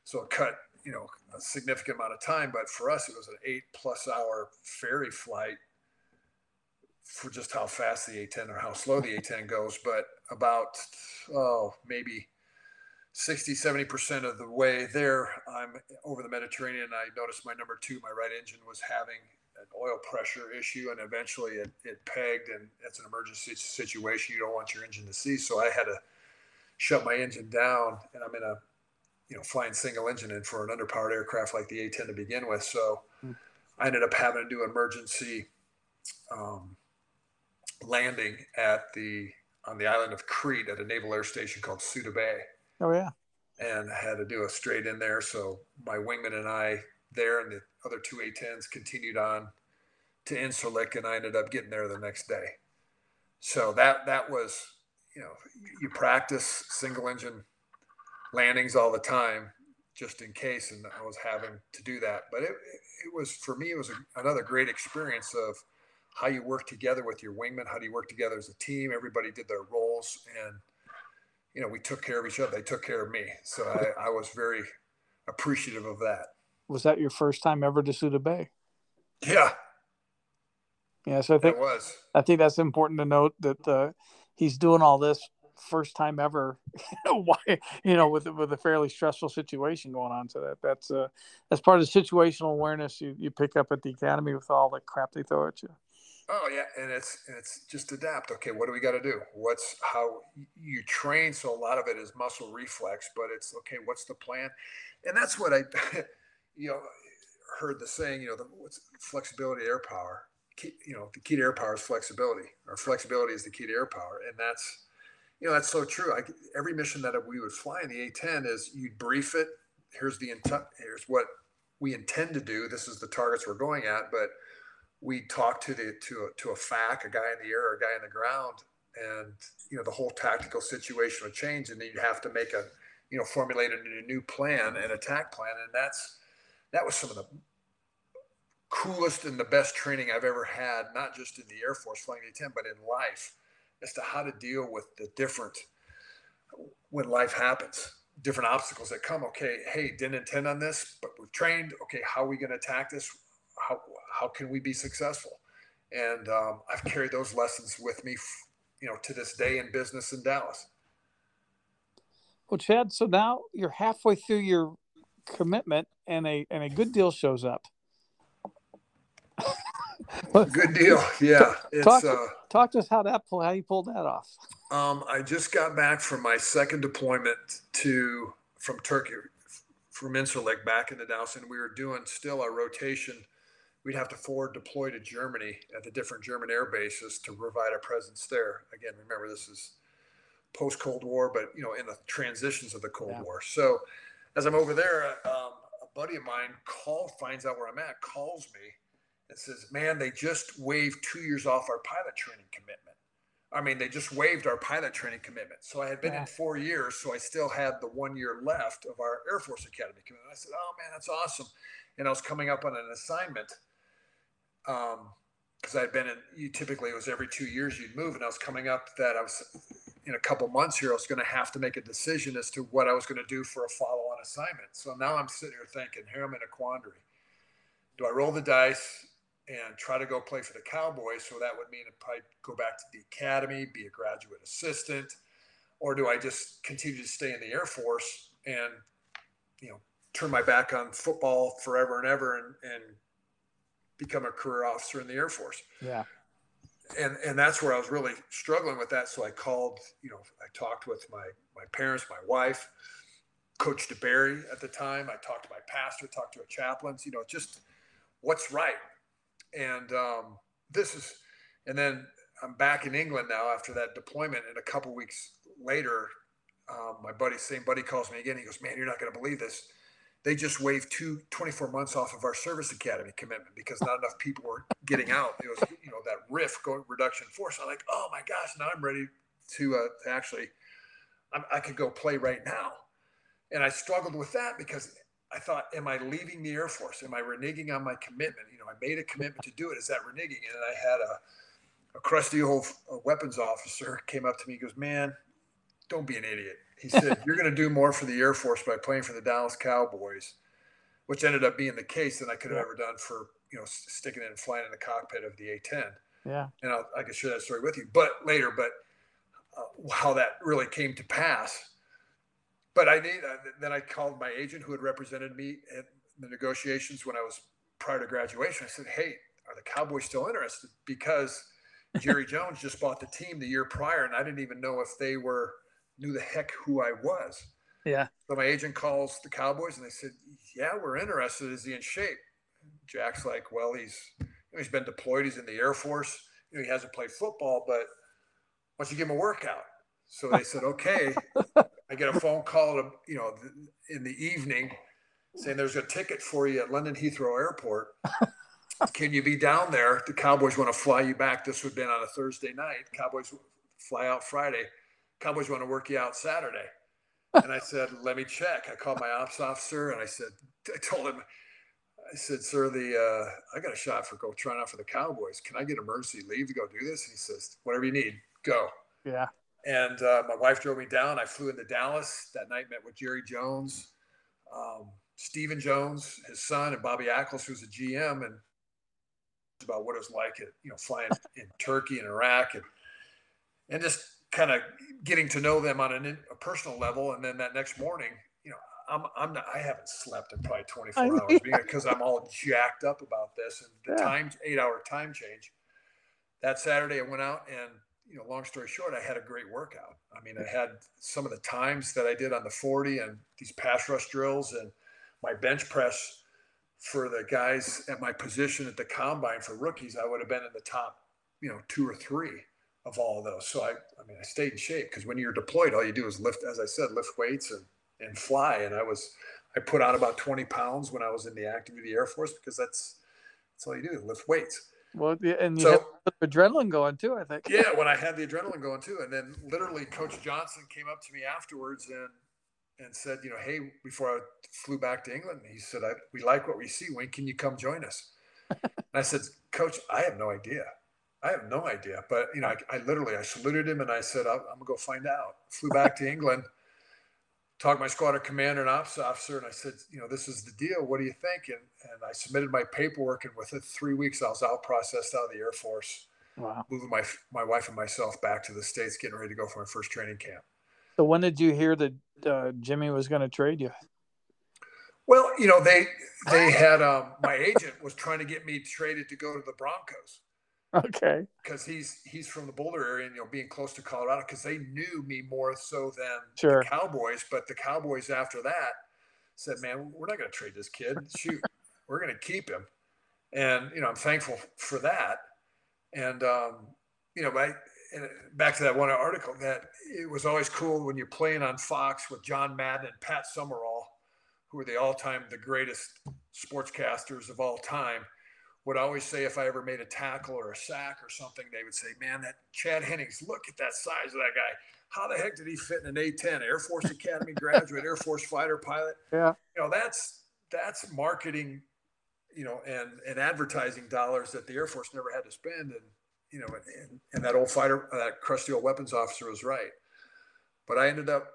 So it cut, you know, a significant amount of time. But for us, it was an 8+ hour ferry flight for just how fast the A-10 or how slow the A-10 goes. But about, maybe 60-70% of the way there, I'm over the Mediterranean. I noticed my number two, my right engine, was having an oil pressure issue, and eventually it pegged, and it's an emergency situation. You don't want your engine to seize. So I had to shut my engine down, and I'm in a, you know, flying single engine in for an underpowered aircraft like the A-10 to begin with. So I ended up having to do emergency landing on the island of Crete at a naval air station called Suda Bay. Oh yeah. And I had to do a straight in there. So my wingman and I there, and the other two A-10s continued on to Incirlik, and I ended up getting there the next day. So that was, you know, you practice single engine landings all the time just in case, and I was having to do that. But it was, for me, it was another great experience of how you work together with your wingman, how do you work together as a team. Everybody did their roles, and, you know, we took care of each other. They took care of me. So I was very appreciative of that. Was that your first time ever to Suda Bay? Yeah. Yeah, so I think it was. I think that's important to note that he's doing all this first time ever. Why, you know, with a fairly stressful situation going on. So that's part of the situational awareness you pick up at the academy with all the crap they throw at you. Oh yeah, and it's just adapt. Okay, what do we got to do? How you train? So a lot of it is muscle reflex, but it's okay. What's the plan? And that's what I, you know, heard the saying. You know, what's flexibility, air power. You know, the key to air power is flexibility, or flexibility is the key to air power. And that's, you know, that's so true. Every mission that we would fly in the A-10 is you'd brief it. Here's what we intend to do. This is the targets we're going at. But we talk to a FAC, a guy in the air or a guy in the ground, and, you know, the whole tactical situation would change. And then you'd have to make a, you know, formulate a new plan, an attack plan. And that was some of the coolest and the best training I've ever had, not just in the Air Force flying A-10, but in life, as to how to deal with when life happens, different obstacles that come. Okay, hey, didn't intend on this, but we've trained. Okay, how are we going to attack this? How can we be successful? And I've carried those lessons with me, you know, to this day in business in Dallas. Well, Chad, so now you're halfway through your commitment, and a good deal shows up. Good deal. Yeah. Talk to us how you pulled that off. I just got back from my second deployment from Turkey, from Incirlik back into Dallas, and we were doing still a rotation. We'd have to forward deploy to Germany at the different German air bases to provide a presence there. Again, remember, this is post-Cold War, but, you know, in the transitions of the Cold War. So as I'm over there, a buddy of mine finds out where I'm at, calls me, and says, man, they just waived 2 years off our pilot training commitment. I mean, they just waived our pilot training commitment. So I had been in 4 years, so I still had the 1 year left of our Air Force Academy commitment. I said, oh, man, that's awesome. And I was coming up on an assignment because I'd been typically it was every 2 years you'd move. And I was coming up that I was in a couple months here, I was going to have to make a decision as to what I was going to do for a follow-on assignment. So now I'm sitting here thinking, here I'm in a quandary. Do I roll the dice and try to go play for the Cowboys? So that would mean I'd probably go back to the academy, be a graduate assistant, or do I just continue to stay in the Air Force and, you know, turn my back on football forever and ever and become a career officer in the Air Force? Yeah. And that's where I was really struggling with that. So I called, you know, I talked with my parents, my wife, Coach DeBerry at the time. I talked to my pastor, talked to our chaplains, you know, just what's right. And and then I'm back in England now after that deployment. And a couple weeks later, my same buddy calls me again. He goes, man, you're not going to believe this. They just waived 24 months off of our service academy commitment because not enough people were getting out. It was, you know, that RIF, reduction force. I'm like, oh my gosh, now I'm ready to I could go play right now. And I struggled with that because I thought, am I leaving the Air Force? Am I reneging on my commitment? You know, I made a commitment to do it. Is that reneging? And I had a crusty old weapons officer came up to me. He goes, man, don't be an idiot. He said, you're going to do more for the Air Force by playing for the Dallas Cowboys, which ended up being the case, than I could have ever done for, you know, sticking in and flying in the cockpit of the A-10. Yeah. And I can share that story with you how that really came to pass. But then I called my agent who had represented me at the negotiations when I was prior to graduation. I said, hey, are the Cowboys still interested? Because Jerry Jones just bought the team the year prior, and I didn't even know if they knew the heck who I was. Yeah. So my agent calls the Cowboys, and they said, yeah, we're interested. Is he in shape? Jack's like, well, he's been deployed. He's in the Air Force. You know, he hasn't played football, but why don't you give him a workout? So they said, okay. I get a phone call, you know, in the evening saying there's a ticket for you at London Heathrow Airport. can you be down there? The Cowboys want to fly you back. This would have been on a Thursday night. Cowboys fly out Friday. Cowboys want to work you out Saturday. And I said, let me check. I called my ops officer and I said, I told him, I said, sir, I got a shot for go trying out for the Cowboys. Can I get emergency leave to go do this? And he says, whatever you need, go. Yeah. And my wife drove me down. I flew into Dallas that night, met with Jerry Jones, Stephen Jones, his son, and Bobby Ackles, who's a GM, and about what it was like at, you know, flying in Turkey and Iraq, and just kind of getting to know them on a personal level. And then that next morning, you know, I haven't slept in probably 24 hours because I'm all jacked up about this, and the time 8-hour time change. That Saturday I went out and, you know, long story short, I had a great workout. I mean, I had some of the times that I did on the 40 and these pass rush drills and my bench press for the guys at my position at the combine for rookies. I would have been in the top, you know, 2 or 3 of all of those. So I mean, I stayed in shape because when you're deployed, all you do is lift, as I said, lift weights and fly. And I put on about 20 pounds when I was in the active duty Air Force, because that's all you do, lift weights. Well, and you had the adrenaline going too, I think. Yeah, when I had the adrenaline going too. And then literally Coach Johnson came up to me afterwards and said, you know, hey, before I flew back to England, he said, we like what we see. When can you come join us? And I said, Coach, I have no idea. I have no idea. But, you know, I saluted him and I said, I'm going to go find out. Flew back to England, talked to my squadron commander and ops officer, and I said, you know, this is the deal. What do you think? And I submitted my paperwork, and within 3 weeks, I was out processed out of the Air Force. Wow. Moving my wife and myself back to the States, getting ready to go for my first training camp. So when did you hear that Jimmy was going to trade you? Well, you know, they had my agent was trying to get me traded to go to the Broncos. Okay. Because he's from the Boulder area, and, you know, being close to Colorado, because they knew me more so than the Cowboys. But the Cowboys after that said, man, we're not going to trade this kid. Shoot, we're going to keep him. And, you know, I'm thankful for that. And, you know, and back to that one article, that it was always cool when you're playing on Fox with John Madden and Pat Summerall, who are the greatest sportscasters of all time, would always say, if I ever made a tackle or a sack or something, they would say, man, that Chad Hennings, look at that size of that guy. How the heck did he fit in an A-10? Air Force Academy graduate, Air Force fighter pilot. Yeah. You know, that's marketing, you know, and advertising dollars that the Air Force never had to spend. And, you know, and that old fighter, that crusty old weapons officer was right. But I ended up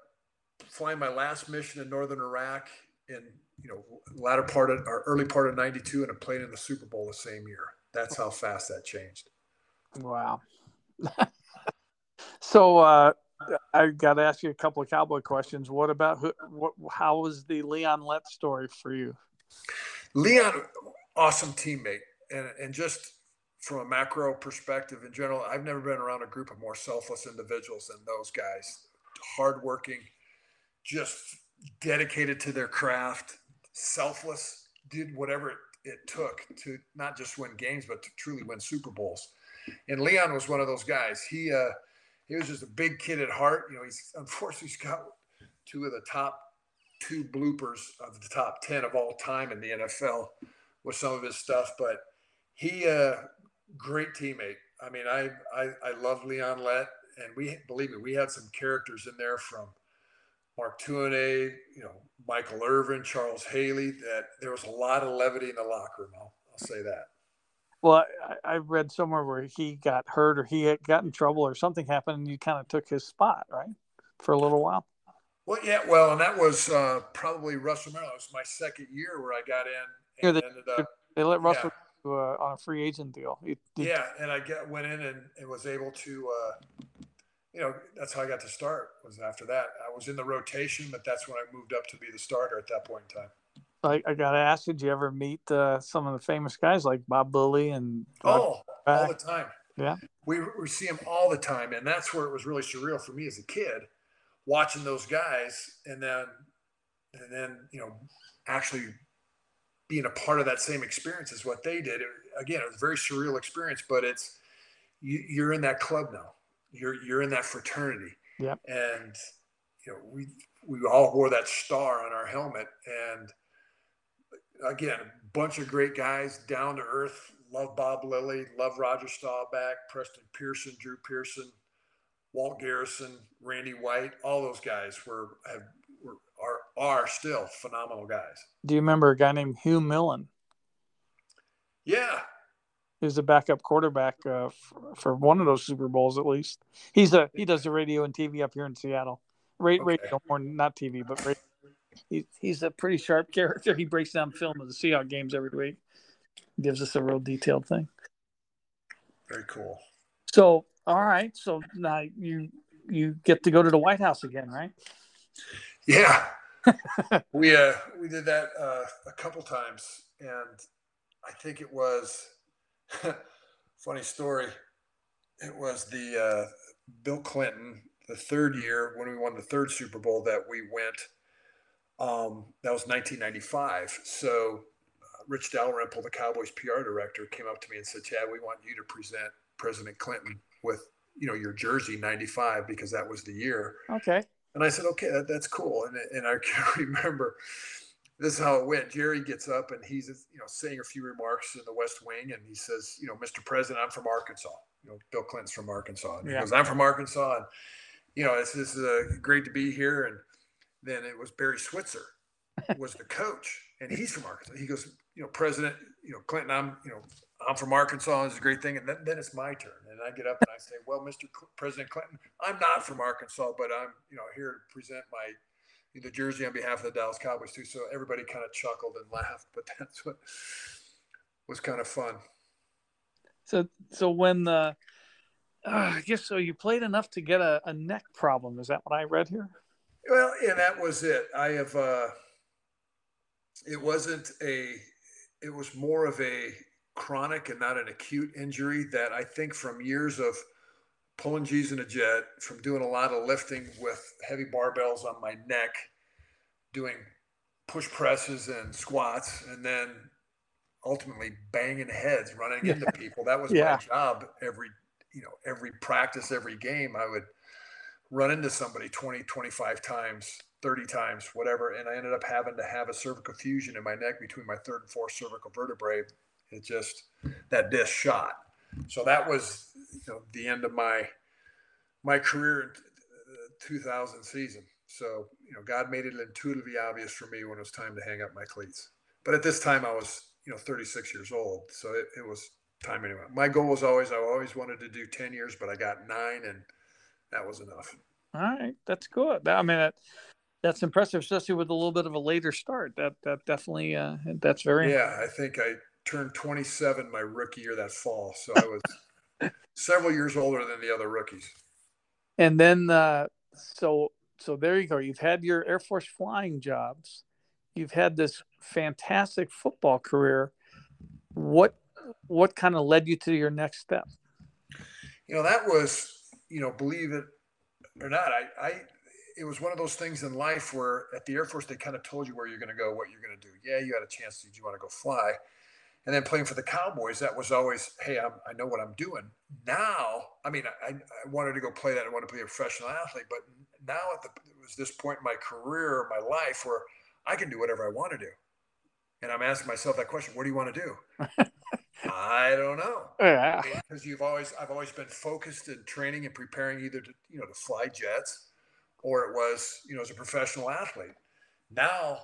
flying my last mission in northern Iraq in, you know, early part of 92, and I played in the Super Bowl the same year. That's how fast that changed. Wow. So I got to ask you a couple of Cowboy questions. What about, how was the Leon Lett story for you? Leon, awesome teammate. And just from a macro perspective in general, I've never been around a group of more selfless individuals than those guys. Hardworking, just dedicated to their craft, selfless, did whatever it took to not just win games, but to truly win Super Bowls. And Leon was one of those guys. He was just a big kid at heart. You know, he's got two of the top 2 bloopers of the top 10 of all time in the NFL with some of his stuff. But great teammate. I mean, I love Leon Lett, and we had some characters in there from Mark Tuohy, you know, Michael Irvin, Charles Haley, that there was a lot of levity in the locker room. I'll say that. Well, I read somewhere where he got hurt or he had got in trouble or something happened, and you kind of took his spot, right, for a little while. Well, yeah, and that was probably Russell Merrill. It was my second year where I got in and ended up. They let Russell on a free agent deal. And I went in and was able to you know, that's how I got to start. Was after that I was in the rotation, but that's when I moved up to be the starter at that point in time. I gotta ask, did you ever meet some of the famous guys like Bob Bully and all the time? Yeah, we see him all the time, and that's where it was really surreal for me as a kid, watching those guys, and then you know, actually being a part of that same experience as what they did. It was a very surreal experience, but it's you're in that club now. You're in that fraternity. Yeah. And you know, we all wore that star on our helmet, and again, a bunch of great guys, down to earth, love Bob Lilly, love Roger Staubach, Preston Pearson, Drew Pearson, Walt Garrison, Randy White. All those guys are still phenomenal guys. Do you remember a guy named Hugh Millen? Yeah. He was a backup quarterback for one of those Super Bowls, at least. He does the radio and TV up here in Seattle. Radio, or not TV, but radio. He's a pretty sharp character. He breaks down film of the Seahawks games every week. Gives us a real detailed thing. Very cool. So, all right. So now you get to go to the White House again, right? Yeah. we did that a couple times, and I think it was funny story. It was the Bill Clinton, the third year when we won the third Super Bowl that we went. That was 1995. So Rich Dalrymple, the Cowboys PR director, came up to me and said, "Chad, we want you to present President Clinton with, your jersey 95 because that was the year." Okay. And I said, "Okay, that's cool." And I can remember this is how it went. Jerry gets up and he's saying a few remarks in the West Wing, and he says, "Mr. President, I'm from Arkansas." Bill Clinton's from Arkansas. And he goes, "I'm from Arkansas, and this is great to be here." And then it was Barry Switzer was the coach, and he's from Arkansas. He goes, "President, Clinton, I'm from Arkansas. It's a great thing." And then it's my turn. And I get up and I say, "Well, Mr. President Clinton, I'm not from Arkansas, but I'm, here to present the jersey on behalf of the Dallas Cowboys too." So everybody kind of chuckled and laughed, but that's what was kind of fun. So when I guess so, you played enough to get a neck problem. Is that what I read here? Well, yeah, that was it. I have, it was more of a chronic and not an acute injury that I think from years of pulling G's in a jet, from doing a lot of lifting with heavy barbells on my neck, doing push presses and squats, and then ultimately banging heads, running into people. That was my job. Every practice, every game, I would run into somebody 20, 25 times, 30 times, whatever. And I ended up having to have a cervical fusion in my neck between my third and fourth cervical vertebrae. It just, that disc shot. So that was, the end of my career in 2000 season. So, God made it intuitively obvious for me when it was time to hang up my cleats. But at this time I was, 36 years old. So it was time anyway. My goal was always, I always wanted to do 10 years, but I got 9, and that was enough. All right. That's good. I mean, that's impressive, especially with a little bit of a later start. That definitely, that's very, I think I turned 27 my rookie year that fall. So I was several years older than the other rookies. And then, so there you go. You've had your Air Force flying jobs. You've had this fantastic football career. What kind of led you to your next step? That was, believe it or not, it was one of those things in life where at the Air Force, they kind of told you where you're going to go, what you're going to do. Yeah, you had a chance. Did you want to go fly? And then playing for the Cowboys, that was always, hey, I know what I'm doing. Now, I mean, I wanted to go play that. I wanted to be a professional athlete. But now it was this point in my career, my life, where I can do whatever I want to do. And I'm asking myself that question, what do you want to do? I don't know. Yeah. Because I've always been focused in training and preparing either to, to fly jets, or it was, as a professional athlete. Now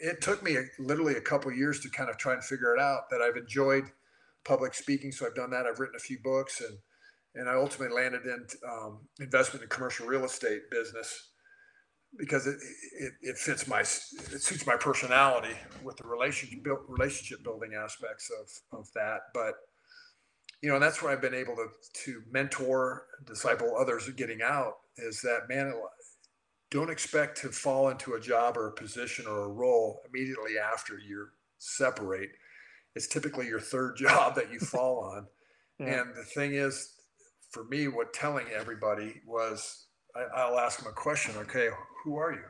it took me literally a couple of years to kind of try and figure it out, that I've enjoyed public speaking. So I've done that. I've written a few books, and I ultimately landed in investment in commercial real estate business, because it fits it suits my personality with the relationship building aspects of that. But, and that's where I've been able to mentor, disciple others getting out, is that, man, don't expect to fall into a job or a position or a role immediately after you separate. It's typically your third job that you fall on. Yeah. And the thing is, for me, what telling everybody was, I'll ask them a question. Okay, who are you?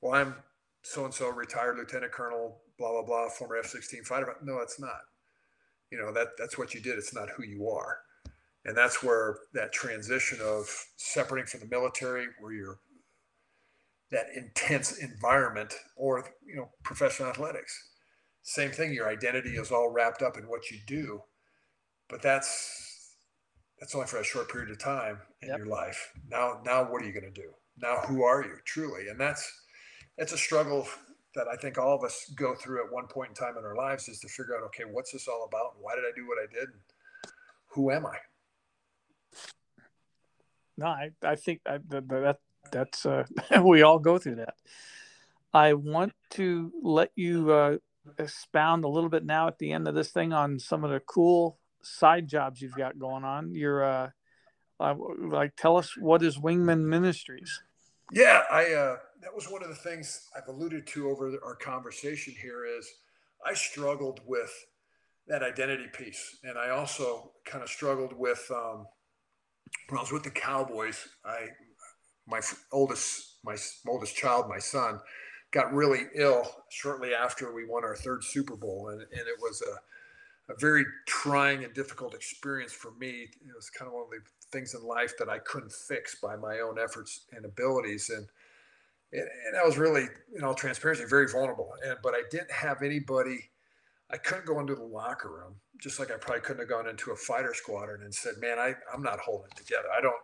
Well, I'm so-and-so, retired lieutenant colonel, blah, blah, blah, former F-16 fighter. No, that's not. That's what you did. It's not who you are. And that's where that transition of separating from the military, where you're that intense environment, or, professional athletics. same thing. Your identity is all wrapped up in what you do, but that's only for a short period of time in your life. Now what are you going to do? Now, who are you truly? And that's a struggle that I think all of us go through at one point in time in our lives, is to figure out, okay, what's this all about? Why did I do what I did? And who am I? No, I think that's we all go through that. I want to let you expound a little bit now at the end of this thing on some of the cool side jobs you've got going on. You're like, tell us, what is Wingman Ministries? Yeah, I that was one of the things I've alluded to over our conversation here, is I struggled with that identity piece. And I also kind of struggled with, when I was with the Cowboys, my oldest child, my son, got really ill shortly after we won our third Super Bowl. And it was a very trying and difficult experience for me. It was kind of one of the things in life that I couldn't fix by my own efforts and abilities. And I was really, in all transparency, very vulnerable. But I didn't have anybody. I couldn't go into the locker room, just like I probably couldn't have gone into a fighter squadron and said, man, I'm not holding it together. I don't,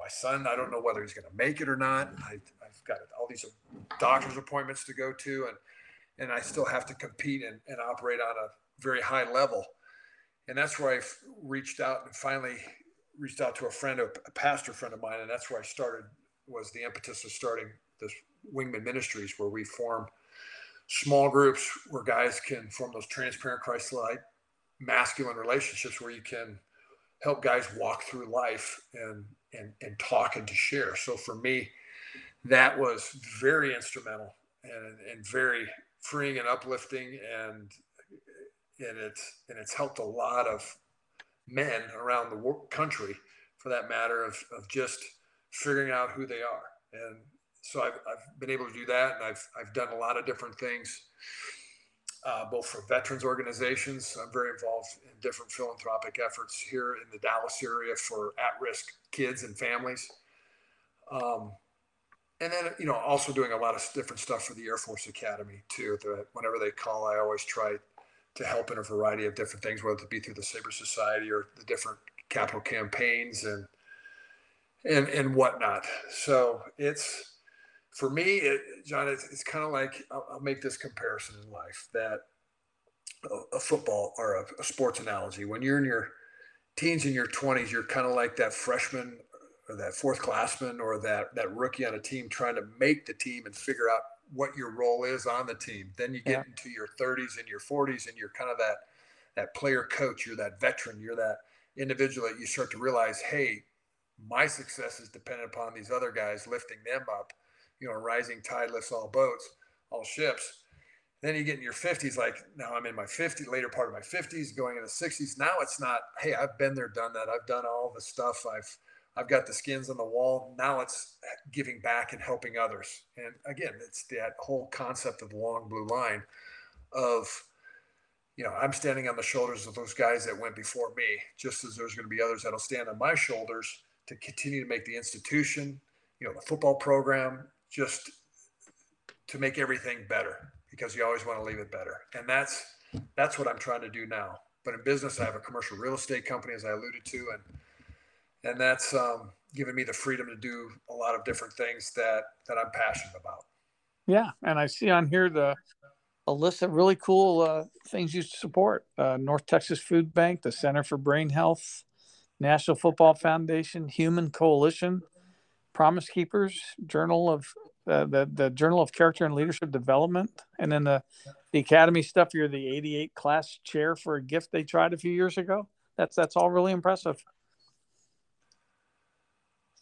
my son, I don't know whether he's going to make it or not. I've got all these doctor's appointments to go to, and I still have to compete and operate on a very high level. And that's where I've finally reached out to a pastor friend of mine. And that's where I started, was the impetus of starting this Wingman Ministries, where we form small groups where guys can form those transparent, Christ-like, masculine relationships where you can help guys walk through life and talk and to share. So for me, that was very instrumental and very freeing and uplifting, and it's helped a lot of men around the country, for that matter, of just figuring out who they are. And so I've been able to do that, and I've done a lot of different things, both for veterans organizations. I'm very involved in different philanthropic efforts here in the Dallas area for at-risk kids and families. And then, also doing a lot of different stuff for the Air Force Academy too. Whenever they call, I always try to help in a variety of different things, whether it be through the Sabre Society or the different capital campaigns and whatnot. So it's, for me, John, it's kind of like, I'll make this comparison in life, that a football or a sports analogy. When you're in your teens and your 20s, you're kind of like that freshman or that fourth classman or that rookie on a team trying to make the team and figure out what your role is on the team. Then you get into your 30s and your 40s, and you're kind of that player coach. You're that veteran. You're that individual that you start to realize, hey, my success is dependent upon these other guys lifting them up. Rising tide lifts all boats, all ships. Then you get in your 50s, like, now I'm in my 50s, later part of my 50s, going into the 60s. Now it's not, hey, I've been there, done that. I've done all the stuff. I've got the skins on the wall. Now it's giving back and helping others. And again, it's that whole concept of the long blue line of, I'm standing on the shoulders of those guys that went before me, just as there's going to be others that'll stand on my shoulders to continue to make the institution, the football program, just to make everything better, because you always want to leave it better. And that's what I'm trying to do now. But in business, I have a commercial real estate company, as I alluded to, and that's given me the freedom to do a lot of different things that I'm passionate about. Yeah, and I see on here a list of really cool things you support. North Texas Food Bank, the Center for Brain Health, National Football Foundation, Human Coalition, Promise Keepers, Journal of the Journal of Character and Leadership Development, and then the Academy stuff. You're the 88 class chair for a gift they tried a few years ago. That's all really impressive.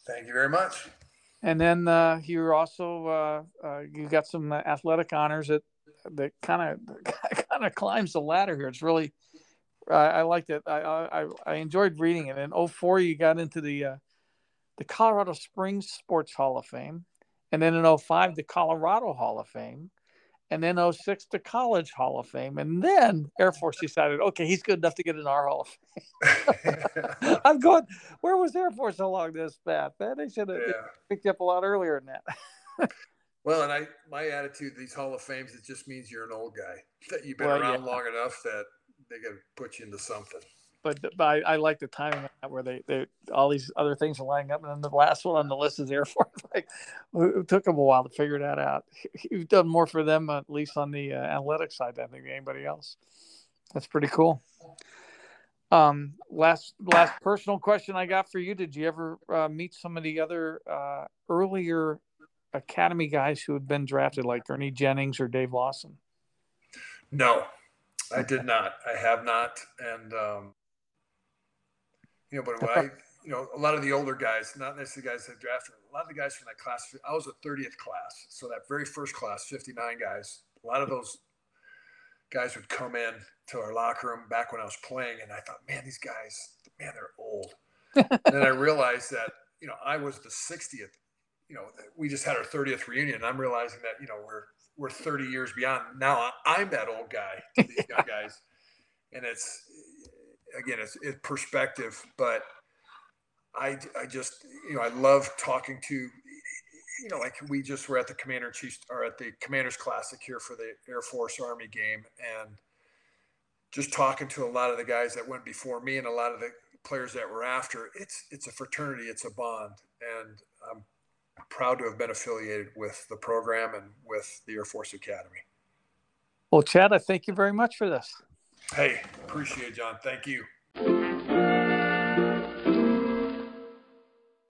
Thank you very much. And then you're also you got some athletic honors that kind of climbs the ladder here. It's really I liked it. I enjoyed reading it. In 2004, you got into the Colorado Springs Sports Hall of Fame, and then in 2005, the Colorado Hall of Fame, and then 2006, the College Hall of Fame. And then Air Force decided, okay, he's good enough to get in our Hall of Fame. I'm going, where was Air Force along this path? They should have picked you up a lot earlier than that. Well, and my attitude, these Hall of Fames, it just means you're an old guy. That you've been around long enough that they got to put you into something. But I like the timing where they all these other things are lining up, and then the last one on the list is Air Force. Like, it took them a while to figure that out. You've done more for them, at least on the analytics side, than anybody else. That's pretty cool. Last personal question I got for you: did you ever meet some of the other earlier Academy guys who had been drafted, like Ernie Jennings or Dave Lawson? No, I did not. I have not, and. But when a lot of the older guys, not necessarily guys that drafted, a lot of the guys from that class, I was a 30th class. So that very first class, 59 guys, a lot of those guys would come in to our locker room back when I was playing. And I thought, man, these guys, man, they're old. And then I realized that, I was the 60th, we just had our 30th reunion. And I'm realizing that, we're 30 years beyond. Now I'm that old guy to these young guys. And it's, again, it's perspective, but I just, I love talking to, like we just were at the Commander-in-Chief's or at the Commander's Classic here for the Air Force Army game. And just talking to a lot of the guys that went before me and a lot of the players that were after, it's a fraternity, it's a bond. And I'm proud to have been affiliated with the program and with the Air Force Academy. Well, Chad, I thank you very much for this. Hey, appreciate it, John. Thank you.